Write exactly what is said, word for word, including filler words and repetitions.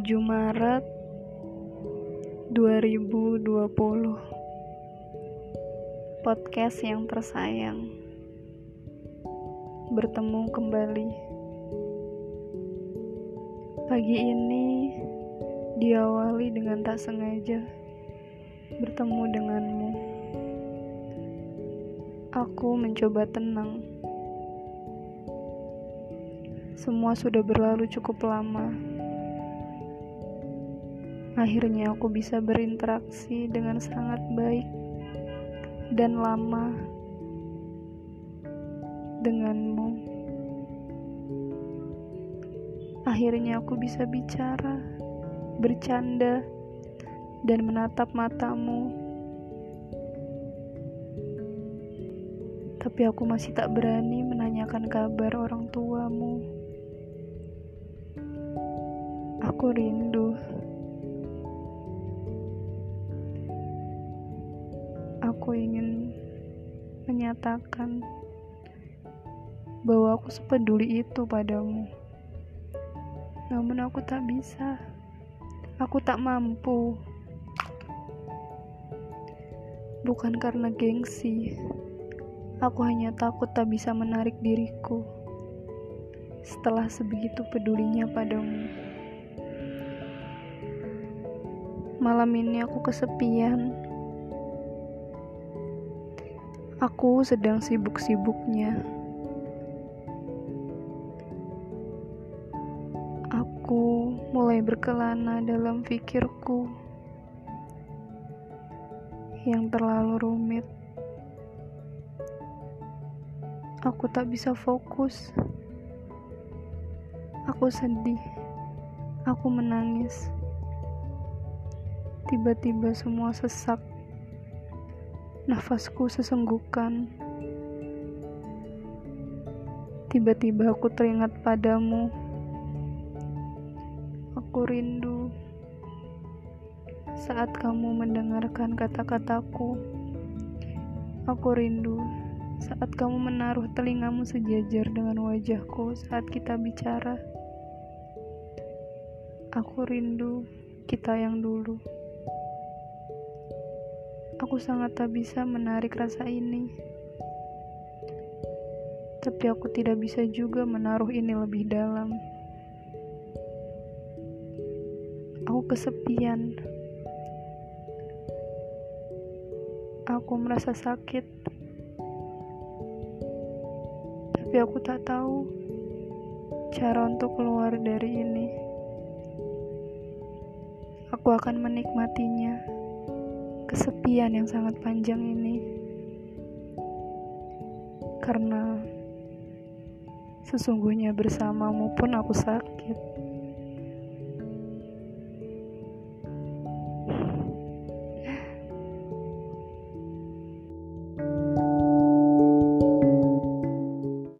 tujuh Maret dua ribu dua puluh. Podcast yang tersayang bertemu kembali. Pagi ini diawali dengan tak sengaja bertemu denganmu. Aku mencoba tenang. Semua sudah berlalu cukup lama. Akhirnya aku bisa berinteraksi dengan sangat baik dan lama denganmu. Akhirnya aku bisa bicara, bercanda, dan menatap matamu. Tapi aku masih tak berani menanyakan kabar orang tuamu. Aku rindu. Aku ingin menyatakan bahwa aku sepeduli itu padamu. Namun aku tak bisa. Aku tak mampu. Bukan karena gengsi. Aku hanya takut tak bisa menarik diriku setelah sebegitu pedulinya padamu. Malam ini aku kesepian. Aku sedang sibuk-sibuknya. Aku mulai berkelana dalam pikirku yang terlalu rumit. Aku tak bisa fokus. Aku sedih. Aku menangis. Tiba-tiba semua sesak. Nafasku sesenggukan. Tiba-tiba aku teringat padamu. Aku rindu. Saat kamu mendengarkan kata-kataku, aku rindu. Saat kamu menaruh telingamu sejajar dengan wajahku saat kita bicara, aku rindu kita yang dulu. Aku sangat tak bisa menarik rasa ini. Tapi aku tidak bisa juga menaruh ini lebih dalam. Aku kesepian. Aku merasa sakit. Tapi aku tak tahu cara untuk keluar dari ini. Aku akan menikmatinya. Kesepian yang sangat panjang ini, karena sesungguhnya bersamamu pun aku sakit.